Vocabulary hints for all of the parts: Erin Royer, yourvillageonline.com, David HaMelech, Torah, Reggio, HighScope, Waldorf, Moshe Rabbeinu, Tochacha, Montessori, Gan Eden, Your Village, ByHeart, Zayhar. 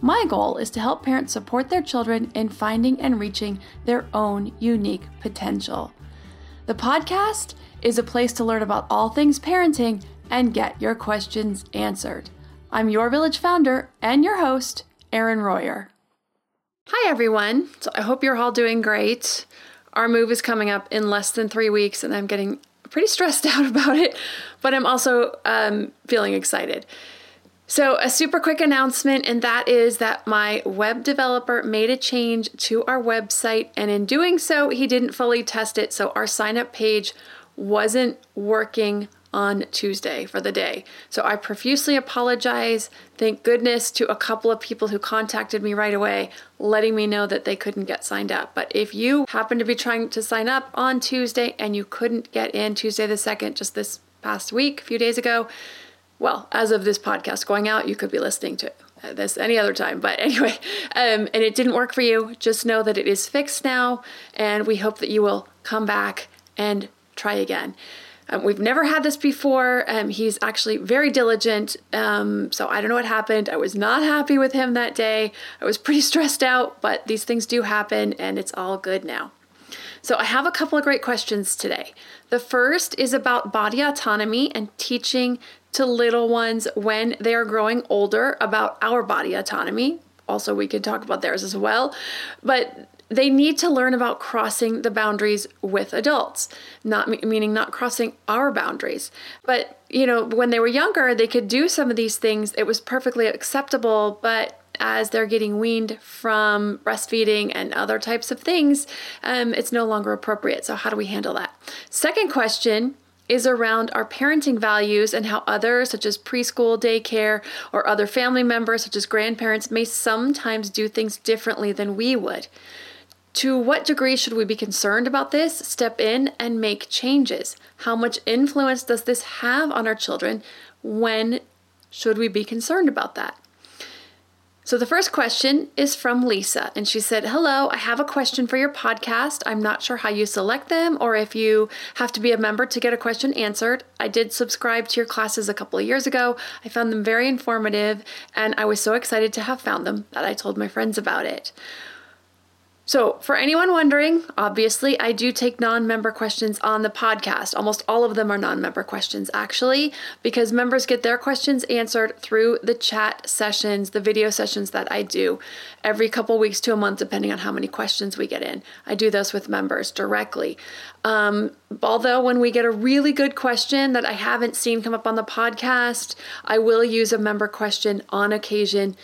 My goal is to help parents support their children in finding and reaching their own unique potential. The podcast is a place to learn about all things parenting and get your questions answered. I'm Your Village founder and your host, Erin Royer. Hi, everyone. So I hope you're all doing great. Our move is coming up in less than 3 weeks, and I'm getting pretty stressed out about it, but I'm also feeling excited. So a super quick announcement, and that is that my web developer made a change to our website, and in doing so, he didn't fully test it, so our sign-up page wasn't working on Tuesday for the day. So I profusely apologize. Thank goodness to a couple of people who contacted me right away, letting me know that they couldn't get signed up. But if you happen to be trying to sign up on Tuesday and you couldn't get in Tuesday the 2nd, just this past week, a few days ago, well, as of this podcast going out, you could be listening to this any other time. But anyway, and it didn't work for you, just know that it is fixed now. And we hope that you will come back and try again. We've never had this before. He's actually very diligent. So I don't know what happened. I was not happy with him that day. I was pretty stressed out, but these things do happen and it's all good now. So I have a couple of great questions today. The first is about body autonomy and teaching to little ones when they are growing older about our body autonomy. Also, we can talk about theirs as well, but they need to learn about crossing the boundaries with adults, meaning not crossing our boundaries. But, you know, when they were younger, they could do some of these things. It was perfectly acceptable, but as they're getting weaned from breastfeeding and other types of things, it's no longer appropriate. So how do we handle that? Second question is around our parenting values and how others, such as preschool, daycare, or other family members, such as grandparents, may sometimes do things differently than we would. To what degree should we be concerned about this, step in, and make changes? How much influence does this have on our children? When should we be concerned about that? So the first question is from Lisa, and she said, "Hello, I have a question for your podcast. I'm not sure how you select them or if you have to be a member to get a question answered. I did subscribe to your classes a couple of years ago. I found them very informative, and I was so excited to have found them that I told my friends about it." So for anyone wondering, obviously, I do take non-member questions on the podcast. Almost all of them are non-member questions, actually, because members get their questions answered through the chat sessions, the video sessions that I do every couple weeks to a month, depending on how many questions we get in. I do those with members directly. Although when we get a really good question that I haven't seen come up on the podcast, I will use a member question on occasion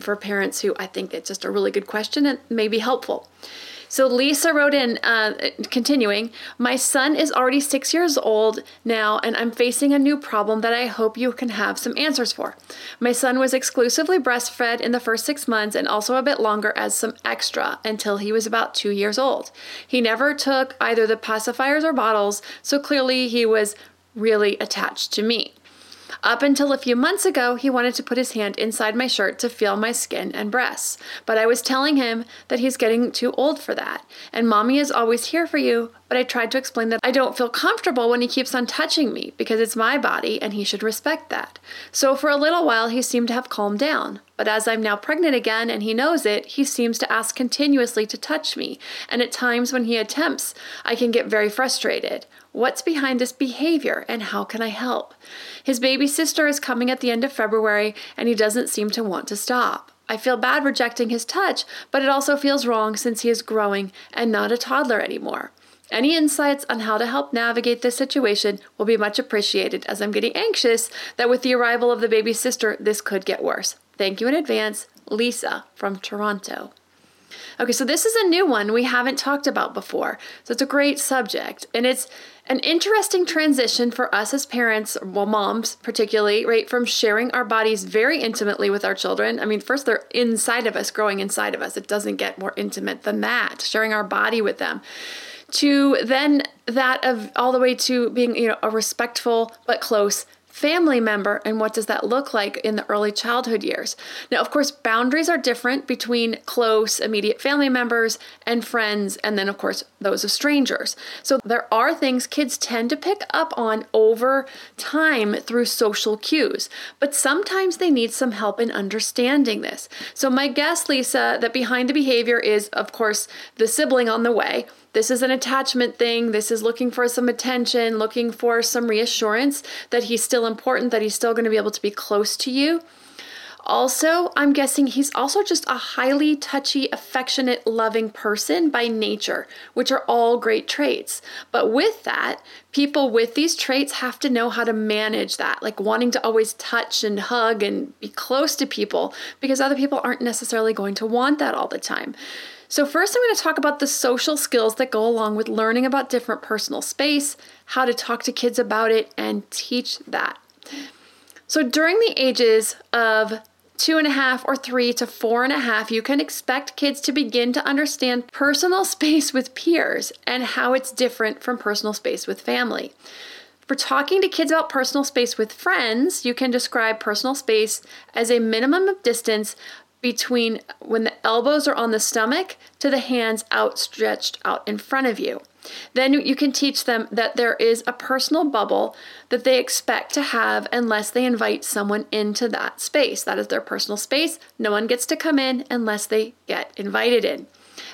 for parents who I think it's just a really good question and may be helpful. So Lisa wrote in, continuing, "My son is already 6 years old now, and I'm facing a new problem that I hope you can have some answers for. My son was exclusively breastfed in the first 6 months and also a bit longer as some extra until he was about 2 years old. He never took either the pacifiers or bottles, so clearly he was really attached to me. Up until a few months ago, he wanted to put his hand inside my shirt to feel my skin and breasts, but I was telling him that he's getting too old for that, and mommy is always here for you, but I tried to explain that I don't feel comfortable when he keeps on touching me because it's my body and he should respect that. So for a little while, he seemed to have calmed down, but as I'm now pregnant again and he knows it, he seems to ask continuously to touch me, and at times when he attempts, I can get very frustrated. What's behind this behavior and how can I help? His baby sister is coming at the end of February and he doesn't seem to want to stop. I feel bad rejecting his touch, but it also feels wrong since he is growing and not a toddler anymore. Any insights on how to help navigate this situation will be much appreciated, as I'm getting anxious that with the arrival of the baby sister, this could get worse. Thank you in advance, Lisa from Toronto. Okay, so this is a new one we haven't talked about before, so it's a great subject, and it's an interesting transition for us as parents, well, moms particularly, right, from sharing our bodies very intimately with our children. I mean, first, they're inside of us, growing inside of us. It doesn't get more intimate than that, sharing our body with them, to then that of all the way to being, a respectful but close family member, and what does that look like in the early childhood years? Now, of course, boundaries are different between close, immediate family members and friends, and then, of course, those of strangers. So there are things kids tend to pick up on over time through social cues, but sometimes they need some help in understanding this. So my guess, Lisa, that behind the behavior is, of course, the sibling on the way. This is an attachment thing. This is looking for some attention, looking for some reassurance that he's still important, that he's still going to be able to be close to you. Also, I'm guessing he's also just a highly touchy, affectionate, loving person by nature, which are all great traits. But with that, people with these traits have to know how to manage that, like wanting to always touch and hug and be close to people, because other people aren't necessarily going to want that all the time. So first, I'm going to talk about the social skills that go along with learning about different personal space, how to talk to kids about it, and teach that. So during the ages of 2.5 or 3 to 4.5, you can expect kids to begin to understand personal space with peers and how it's different from personal space with family. For talking to kids about personal space with friends, you can describe personal space as a minimum of distance between when the elbows are on the stomach to the hands outstretched out in front of you. Then you can teach them that there is a personal bubble that they expect to have unless they invite someone into that space. That is their personal space. No one gets to come in unless they get invited in.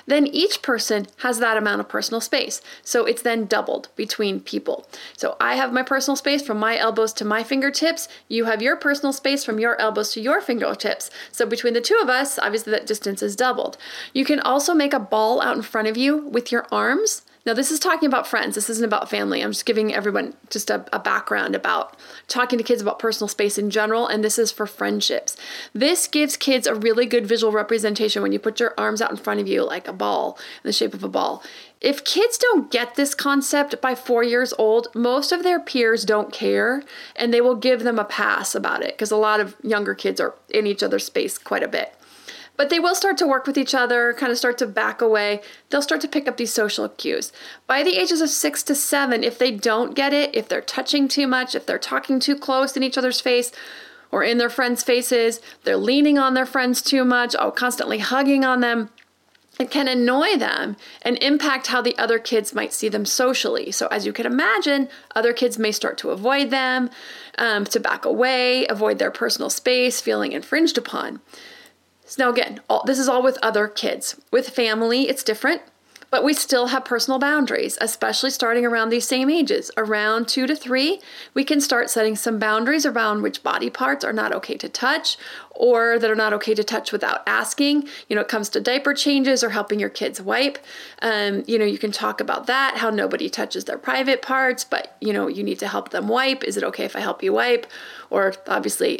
Then each person has that amount of personal space. So it's then doubled between people. So I have my personal space from my elbows to my fingertips. You have your personal space from your elbows to your fingertips. So between the two of us, obviously that distance is doubled. You can also make a ball out in front of you with your arms. Now, this is talking about friends. This isn't about family. I'm just giving everyone just a background about talking to kids about personal space in general, and this is for friendships. This gives kids a really good visual representation when you put your arms out in front of you like a ball, in the shape of a ball. If kids don't get this concept by 4 years old, most of their peers don't care, and they will give them a pass about it because a lot of younger kids are in each other's space quite a bit. But they will start to work with each other, kind of start to back away. They'll start to pick up these social cues. By the ages of 6 to 7, if they don't get it, if they're touching too much, if they're talking too close in each other's face or in their friends' faces, they're leaning on their friends too much, constantly hugging on them, it can annoy them and impact how the other kids might see them socially. So as you can imagine, other kids may start to avoid them, to back away, avoid their personal space, feeling infringed upon. So now again, this is all with other kids. With family, it's different, but we still have personal boundaries, especially starting around these same ages. Around 2 to 3, we can start setting some boundaries around which body parts are not okay to touch or that are not okay to touch without asking. It comes to diaper changes or helping your kids wipe. You can talk about that, how nobody touches their private parts, but, you need to help them wipe. Is it okay if I help you wipe? Or obviously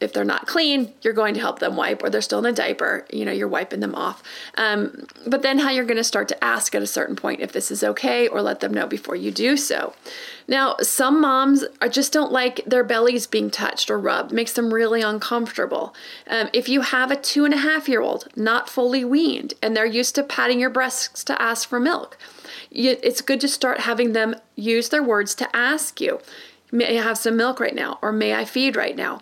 if they're not clean, you're going to help them wipe, or they're still in a diaper, you're wiping them off. But then how you're going to start to ask at a certain point if this is okay, or let them know before you do so. Now, some moms just don't like their bellies being touched or rubbed. It makes them really uncomfortable. If you have a 2.5-year-old not fully weaned and they're used to patting your breasts to ask for milk, it's good to start having them use their words to ask you. may I have some milk right now? Or may I feed right now?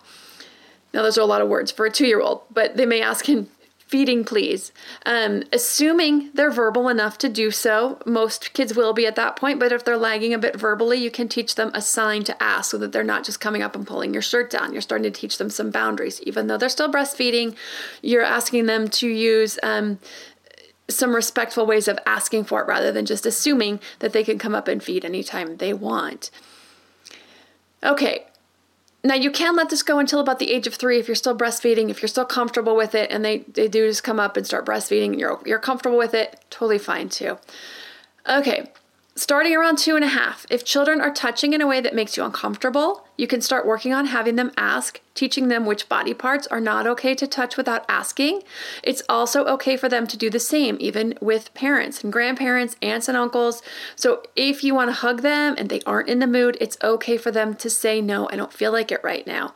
Now, those are a lot of words for a 2-year-old, but they may ask him, feeding, please. Assuming they're verbal enough to do so, most kids will be at that point, but if they're lagging a bit verbally, you can teach them a sign to ask so that they're not just coming up and pulling your shirt down. You're starting to teach them some boundaries. Even though they're still breastfeeding, you're asking them to use some respectful ways of asking for it rather than just assuming that they can come up and feed anytime they want. Okay. Now, you can let this go until about the age of 3 if you're still breastfeeding, if you're still comfortable with it, and they do just come up and start breastfeeding and you're comfortable with it, totally fine too. Okay, starting around 2.5, if children are touching in a way that makes you uncomfortable, you can start working on having them ask, teaching them which body parts are not okay to touch without asking. It's also okay for them to do the same, even with parents and grandparents, aunts and uncles. So if you want to hug them and they aren't in the mood, it's okay for them to say, no, I don't feel like it right now.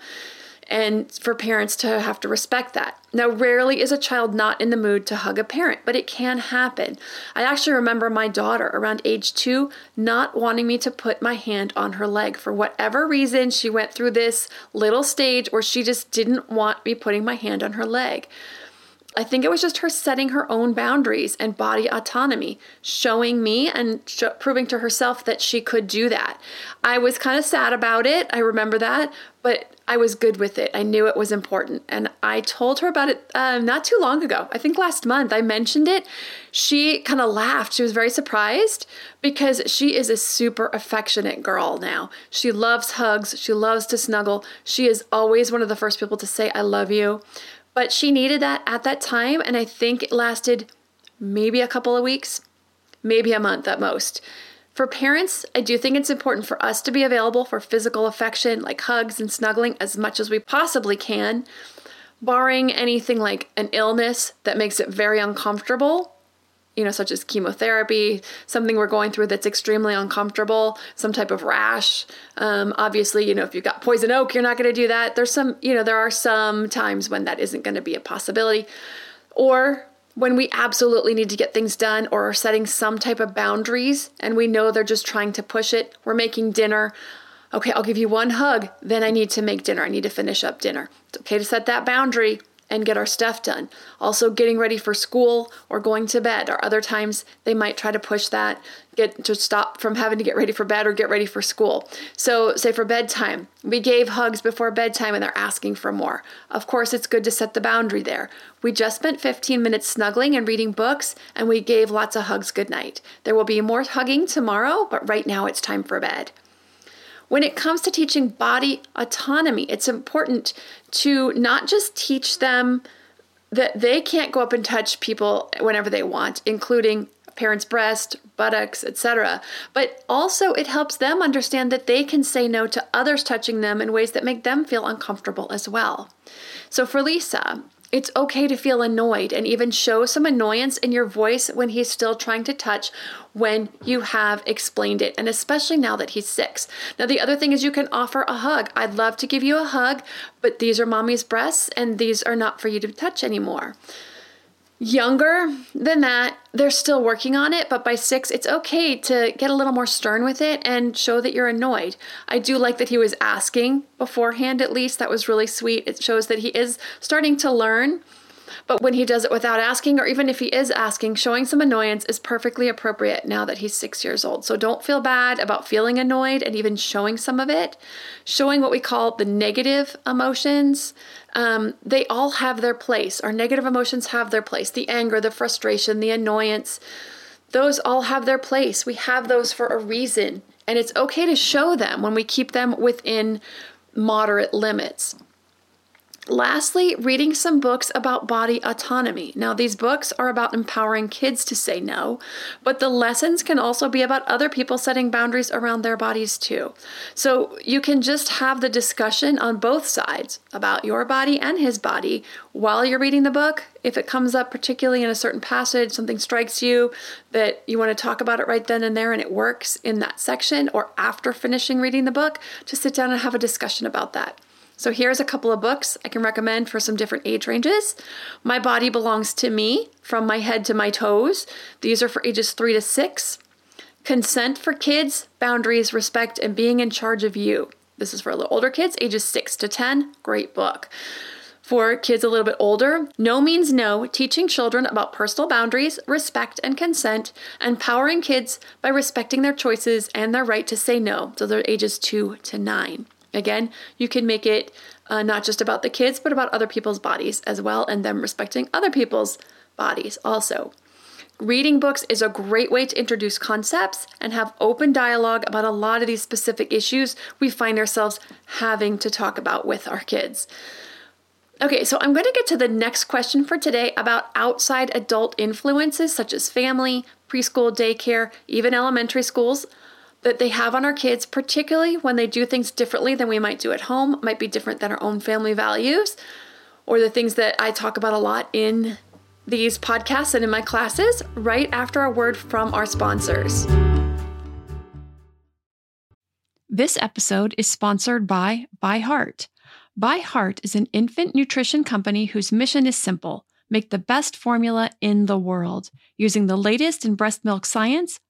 And for parents to have to respect that. Now, rarely is a child not in the mood to hug a parent, but it can happen. I actually remember my daughter around age 2 not wanting me to put my hand on her leg. For whatever reason, she went through this little stage where she just didn't want me putting my hand on her leg. I think it was just her setting her own boundaries and body autonomy, showing me and proving to herself that she could do that. I was kind of sad about it. I remember that, but I was good with it. I knew it was important. And I told her about it not too long ago. I think last month I mentioned it. She kind of laughed. She was very surprised because she is a super affectionate girl now. She loves hugs. She loves to snuggle. She is always one of the first people to say, I love you. But she needed that at that time, and I think it lasted maybe a couple of weeks, maybe a month at most. For parents, I do think it's important for us to be available for physical affection, like hugs and snuggling, as much as we possibly can, barring anything like an illness that makes it very uncomfortable, such as chemotherapy, something we're going through that's extremely uncomfortable, some type of rash. Obviously, if you've got poison oak, you're not going to do that. There's some, there are some times when that isn't going to be a possibility. Or when we absolutely need to get things done or are setting some type of boundaries and we know they're just trying to push it. We're making dinner. Okay, I'll give you one hug. Then I need to make dinner. I need to finish up dinner. It's okay to set that boundary and get our stuff done. Also getting ready for school or going to bed, or other times they might try to push that, get to stop from having to get ready for bed or get ready for school. So say for bedtime, we gave hugs before bedtime and they're asking for more. Of course, it's good to set the boundary there. We just spent 15 minutes snuggling and reading books and we gave lots of hugs goodnight. There will be more hugging tomorrow, but right now it's time for bed. When it comes to teaching body autonomy, it's important to not just teach them that they can't go up and touch people whenever they want, including parents' breast, buttocks, etc., but also it helps them understand that they can say no to others touching them in ways that make them feel uncomfortable as well. So for Lisa, it's okay to feel annoyed and even show some annoyance in your voice when he's still trying to touch when you have explained it, and especially now that he's 6. Now, the other thing is you can offer a hug. I'd love to give you a hug, but these are mommy's breasts and these are not for you to touch anymore. Younger than that, they're still working on it, but by 6, it's okay to get a little more stern with it and show that you're annoyed. I do like that he was asking beforehand, at least. That was really sweet. It shows that he is starting to learn, but when he does it without asking, or even if he is asking, showing some annoyance is perfectly appropriate now that he's 6 years old. So don't feel bad about feeling annoyed and even showing some of it. Showing what we call the negative emotions. They all have their place. Our negative emotions have their place. The anger, the frustration, the annoyance, those all have their place. We have those for a reason. And it's okay to show them when we keep them within moderate limits. Lastly, reading some books about body autonomy. Now, these books are about empowering kids to say no, but the lessons can also be about other people setting boundaries around their bodies too. So you can just have the discussion on both sides about your body and his body while you're reading the book. If it comes up particularly in a certain passage, something strikes you that you want to talk about it right then and there and it works in that section, or after finishing reading the book, just sit down and have a discussion about that. So here's a couple of books I can recommend for some different age ranges. My Body Belongs to Me, From My Head to My Toes. These are for ages 3 to 6. Consent for Kids, Boundaries, Respect, and Being in Charge of You. This is for a little older kids, ages 6 to 10. Great book. For kids a little bit older, No Means No, teaching children about personal boundaries, respect and consent, empowering kids by respecting their choices and their right to say no. So they're ages 2 to 9. Again, you can make it not just about the kids, but about other people's bodies as well, and them respecting other people's bodies also. Reading books is a great way to introduce concepts and have open dialogue about a lot of these specific issues we find ourselves having to talk about with our kids. Okay, so I'm going to get to the next question for today about outside adult influences such as family, preschool, daycare, even elementary schools that they have on our kids, particularly when they do things differently than we might do at home, might be different than our own family values, or the things that I talk about a lot in these podcasts and in my classes, right after a word from our sponsors. This episode is sponsored by ByHeart. ByHeart is an infant nutrition company whose mission is simple: make the best formula in the world. Using the latest in breast milk science,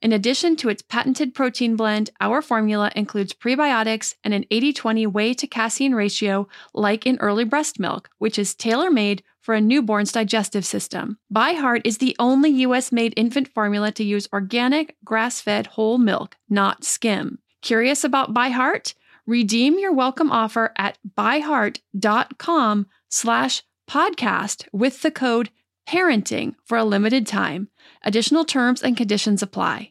In addition to its patented protein blend, our formula includes prebiotics and an 80-20 whey to casein ratio like in early breast milk, which is tailor-made for a newborn's digestive system. ByHeart is the only U.S.-made infant formula to use organic, grass-fed whole milk, not skim. Curious about ByHeart? Redeem your welcome offer at byheart.com/podcast with the code parenting for a limited time. Additional terms and conditions apply.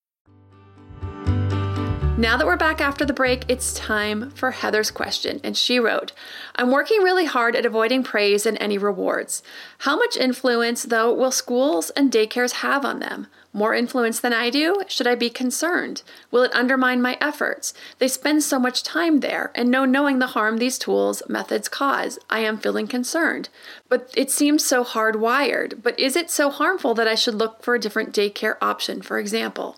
Now that we're back after the break, it's time for Heather's question, and she wrote, I'm working really hard at avoiding praise and any rewards. How much influence, though, will schools and daycares have on them? More influence than I do? Should I be concerned? Will it undermine my efforts? They spend so much time there and knowing the harm these tools, methods cause. I am feeling concerned, but it seems so hardwired. But is it so harmful that I should look for a different daycare option, for example?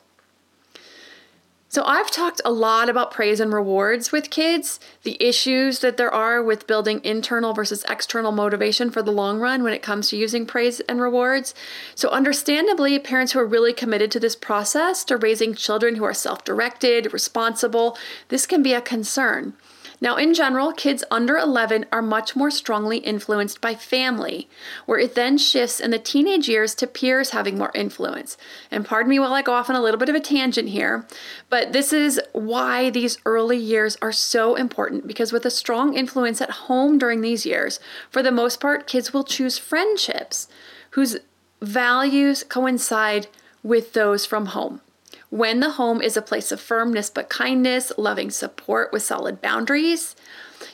So I've talked a lot about praise and rewards with kids, the issues that there are with building internal versus external motivation for the long run when it comes to using praise and rewards. So understandably, parents who are really committed to this process, to raising children who are self-directed, responsible, this can be a concern. Now, in general, kids under 11 are much more strongly influenced by family, where it then shifts in the teenage years to peers having more influence. And pardon me while I go off on a little bit of a tangent here, but this is why these early years are so important, because with a strong influence at home during these years, for the most part, kids will choose friendships whose values coincide with those from home. When the home is a place of firmness but kindness, loving support with solid boundaries.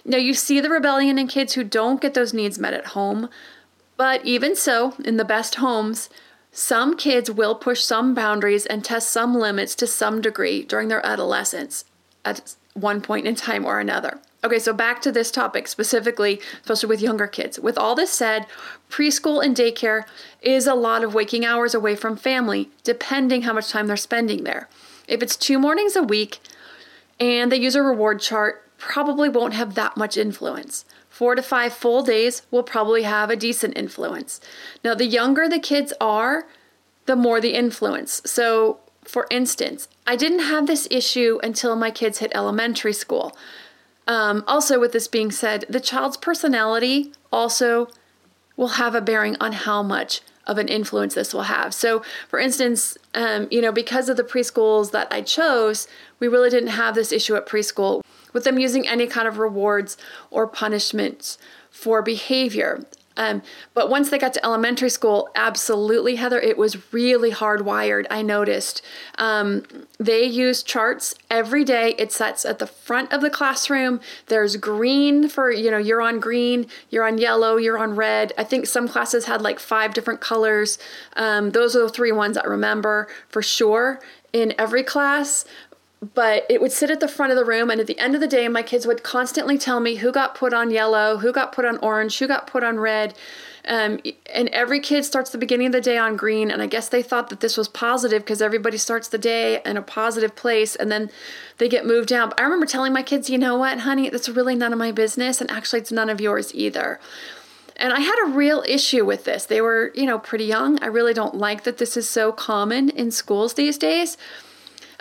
Now, you see the rebellion in kids who don't get those needs met at home, but even so, in the best homes, some kids will push some boundaries and test some limits to some degree during their adolescence at one point in time or another. Okay, so back to this topic specifically, especially with younger kids. With all this said, preschool and daycare is a lot of waking hours away from family, depending how much time they're spending there. If it's 2 mornings a week and they use a reward chart, probably won't have that much influence. 4 to 5 full days will probably have a decent influence. Now, the younger the kids are, the more the influence. So, for instance, I didn't have this issue until my kids hit elementary school. Also, with this being said, the child's personality also will have a bearing on how much of an influence this will have. So, for instance, because of the preschools that I chose, we really didn't have this issue at preschool. with them using any kind of rewards or punishments for behavior. But once they got to elementary school, absolutely, Heather, it was really hardwired, I noticed. They use charts every day. It sits at the front of the classroom. There's green for, you're on green, you're on yellow, you're on red. I think some classes had like 5 different colors. Those are the 3 ones I remember for sure in every class. But it would sit at the front of the room, and at the end of the day, my kids would constantly tell me who got put on yellow, who got put on orange, who got put on red. And every kid starts the beginning of the day on green, and I guess they thought that this was positive because everybody starts the day in a positive place, and then they get moved down. But I remember telling my kids, you know what, honey, that's really none of my business, and actually it's none of yours either. And I had a real issue with this. They were, pretty young. I really don't like that this is so common in schools these days.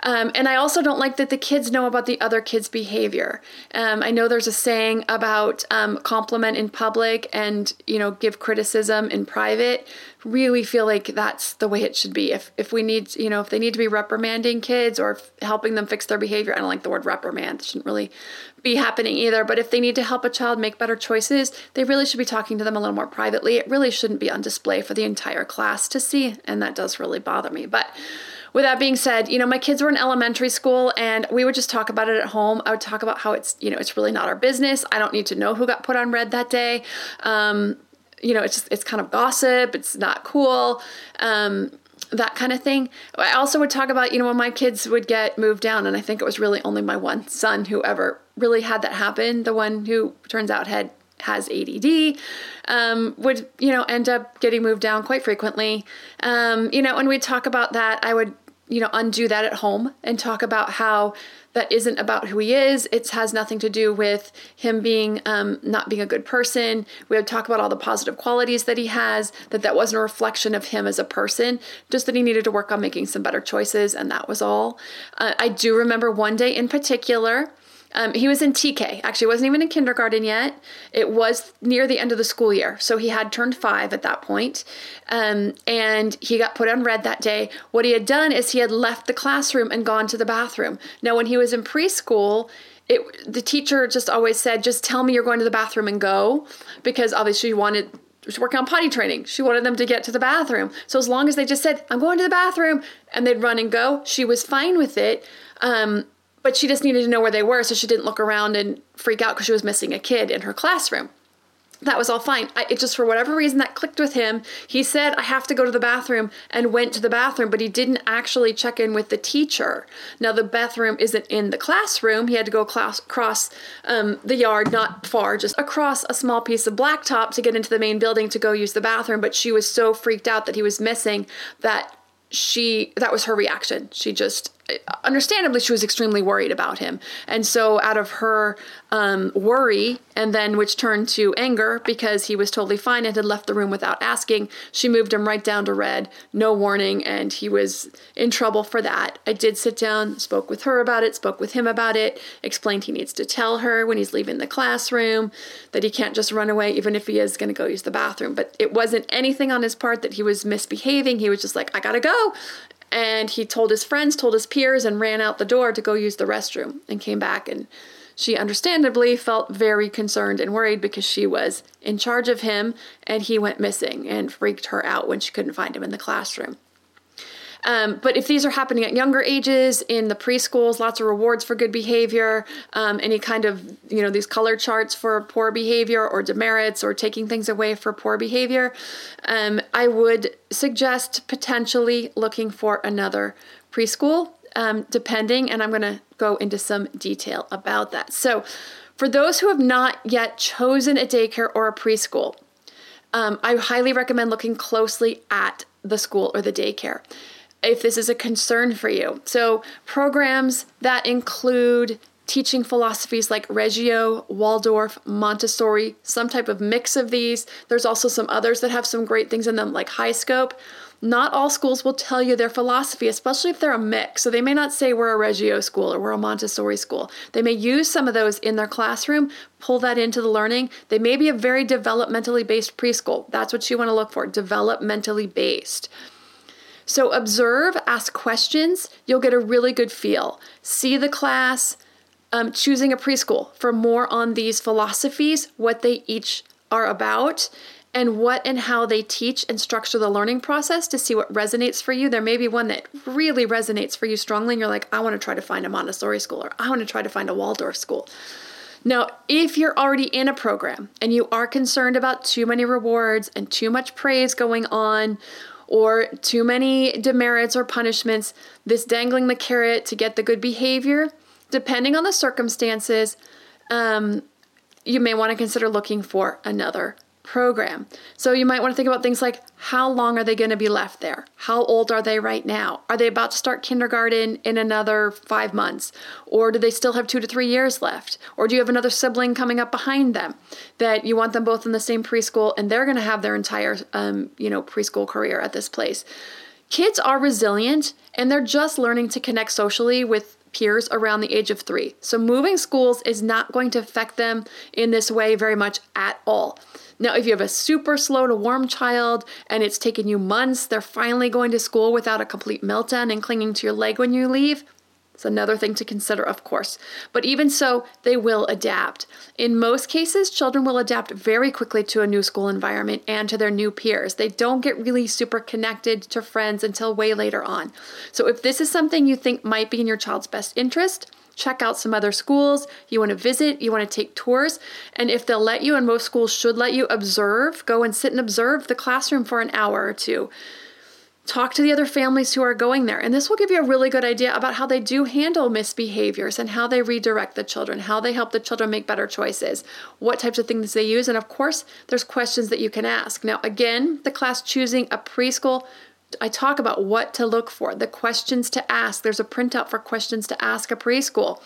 And I also don't like that the kids know about the other kids' behavior. I know there's a saying about compliment in public and, give criticism in private. Really feel like that's the way it should be. If we need, if they need to be reprimanding kids or helping them fix their behavior, I don't like the word reprimand. It shouldn't really be happening either. But if they need to help a child make better choices, they really should be talking to them a little more privately. It really shouldn't be on display for the entire class to see. And that does really bother me. But with that being said, my kids were in elementary school and we would just talk about it at home. I would talk about how it's, it's really not our business. I don't need to know who got put on red that day. It's kind of gossip. It's not cool. That kind of thing. I also would talk about, when my kids would get moved down, and I think it was really only my one son who ever really had that happen. The one who turns out has ADD, would, end up getting moved down quite frequently. And we'd talk about that. I would, undo that at home and talk about how that isn't about who he is. It has nothing to do with him being, not being a good person. We would talk about all the positive qualities that he has, that wasn't a reflection of him as a person, just that he needed to work on making some better choices. And that was all. I do remember one day in particular, he was in TK. Actually, wasn't even in kindergarten yet. It was near the end of the school year. So he had turned 5 at that point. And he got put on red that day. What he had done is he had left the classroom and gone to the bathroom. Now, when he was in preschool, the teacher just always said, just tell me you're going to the bathroom and go, because obviously she was working on potty training. She wanted them to get to the bathroom. So as long as they just said, I'm going to the bathroom, and they'd run and go, she was fine with it. But she just needed to know where they were so she didn't look around and freak out because she was missing a kid in her classroom. That was all fine. It just, for whatever reason, that clicked with him. He said, I have to go to the bathroom, and went to the bathroom, but he didn't actually check in with the teacher. Now, the bathroom isn't in the classroom. He had to go across the yard, not far, just across a small piece of blacktop to get into the main building to go use the bathroom. But she was so freaked out that he was missing that that was her reaction. She just, understandably, she was extremely worried about him. And so out of her worry, and then which turned to anger because he was totally fine and had left the room without asking, she moved him right down to red, no warning, and he was in trouble for that. I did sit down, spoke with her about it, spoke with him about it, explained he needs to tell her when he's leaving the classroom that he can't just run away even if he is going to go use the bathroom. But it wasn't anything on his part that he was misbehaving. He was just like, I gotta go. And he told his friends, told his peers, and ran out the door to go use the restroom and came back. And she understandably felt very concerned and worried because she was in charge of him and he went missing, and freaked her out when she couldn't find him in the classroom. But if these are happening at younger ages, in the preschools, lots of rewards for good behavior, any kind of, these color charts for poor behavior or demerits or taking things away for poor behavior, I would suggest potentially looking for another preschool, depending, and I'm going to go into some detail about that. So for those who have not yet chosen a daycare or a preschool, I highly recommend looking closely at the school or the daycare, if this is a concern for you. So programs that include teaching philosophies like Reggio, Waldorf, Montessori, some type of mix of these. There's also some others that have some great things in them, like HighScope. Not all schools will tell you their philosophy, especially if they're a mix. So they may not say we're a Reggio school or we're a Montessori school. They may use some of those in their classroom, pull that into the learning. They may be a very developmentally based preschool. That's what you want to look for, developmentally based. So observe, ask questions. You'll get a really good feel. See the class, choosing a preschool for more on these philosophies, what they each are about, and what and how they teach and structure the learning process to see what resonates for you. There may be one that really resonates for you strongly, and you're like, I want to try to find a Montessori school, or I want to try to find a Waldorf school. Now, if you're already in a program and you are concerned about too many rewards and too much praise going on, or too many demerits or punishments, this dangling the carrot to get the good behavior, depending on the circumstances, you may want to consider looking for another program. So you might want to think about things like, how long are they going to be left there? How old are they right now? Are they about to start kindergarten in another 5 months? Or do they still have 2 to 3 years left? Or do you have another sibling coming up behind them that you want them both in the same preschool, and they're going to have their entire, preschool career at this place? Kids are resilient, and they're just learning to connect socially with peers around the age of 3. So moving schools is not going to affect them in this way very much at all. Now, if you have a super slow to warm child and it's taken you months, they're finally going to school without a complete meltdown and clinging to your leg when you leave, it's another thing to consider, of course. But even so, they will adapt. In most cases, children will adapt very quickly to a new school environment and to their new peers. They don't get really super connected to friends until way later on. So if this is something you think might be in your child's best interest, check out some other schools you want to visit, you want to take tours, and if they'll let you, and most schools should let you, observe, go and sit and observe the classroom for an hour or two. Talk to the other families who are going there, and this will give you a really good idea about how they do handle misbehaviors and how they redirect the children, how they help the children make better choices, what types of things they use, and of course, there's questions that you can ask. Now, again, the class choosing a preschool, I talk about what to look for, the questions to ask. There's a printout for questions to ask a preschool.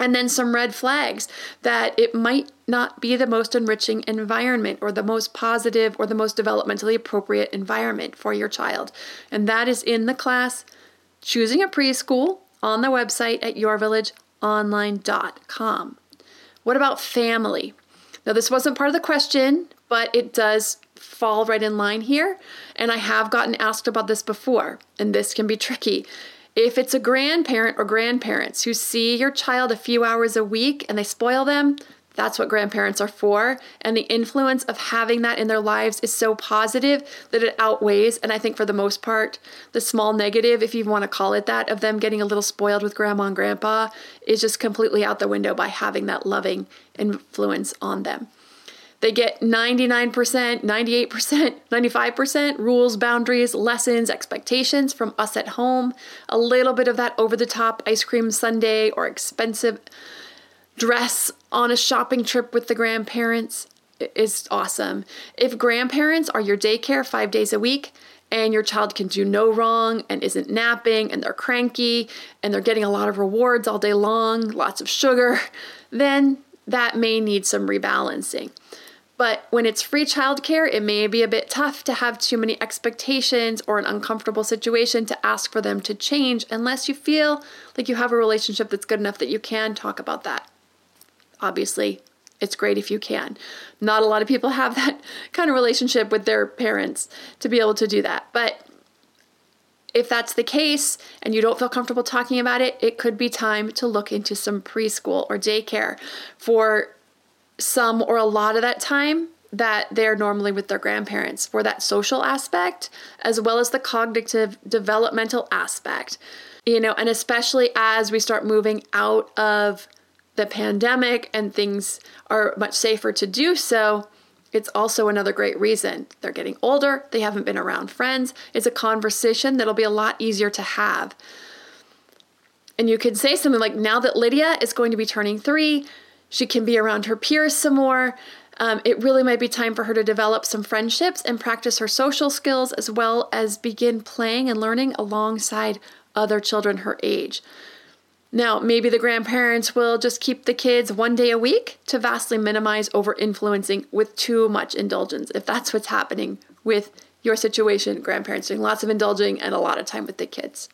And then some red flags that it might not be the most enriching environment or the most positive or the most developmentally appropriate environment for your child. And that is in the class choosing a preschool on the website at yourvillageonline.com. What about family? Now, this wasn't part of the question, but it does fall right in line here. And I have gotten asked about this before, and this can be tricky. If it's a grandparent or grandparents who see your child a few hours a week and they spoil them, that's what grandparents are for. And the influence of having that in their lives is so positive that it outweighs, and I think for the most part, the small negative, if you want to call it that, of them getting a little spoiled with grandma and grandpa is just completely out the window by having that loving influence on them. They get 99%, 98%, 95% rules, boundaries, lessons, expectations from us at home. A little bit of that over-the-top ice cream sundae or expensive dress on a shopping trip with the grandparents is awesome. If grandparents are your daycare 5 days a week, and your child can do no wrong and isn't napping, and they're cranky, and they're getting a lot of rewards all day long, lots of sugar, then that may need some rebalancing. But when it's free childcare, it may be a bit tough to have too many expectations or an uncomfortable situation to ask for them to change unless you feel like you have a relationship that's good enough that you can talk about that. Obviously, it's great if you can. Not a lot of people have that kind of relationship with their parents to be able to do that. But if that's the case and you don't feel comfortable talking about it, it could be time to look into some preschool or daycare for some or a lot of that time that they're normally with their grandparents, for that social aspect as well as the cognitive developmental aspect, and especially as we start moving out of the pandemic and things are much safer to do so. It's also another great reason. They're getting older, they haven't been around friends. It's a conversation that'll be a lot easier to have. And you could say something like, now that Lydia is going to be turning 3, she can be around her peers some more. It really might be time for her to develop some friendships and practice her social skills, as well as begin playing and learning alongside other children her age. Now, maybe the grandparents will just keep the kids 1 day a week to vastly minimize over-influencing with too much indulgence, if that's what's happening with your situation. Grandparents doing lots of indulging and a lot of time with the kids.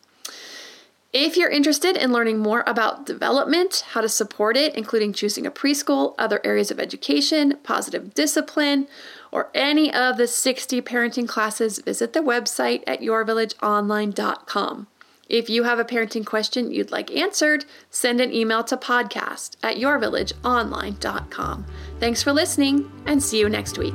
If you're interested in learning more about development, how to support it, including choosing a preschool, other areas of education, positive discipline, or any of the 60 parenting classes, visit the website at yourvillageonline.com. If you have a parenting question you'd like answered, send an email to podcast@yourvillageonline.com. Thanks for listening, and see you next week.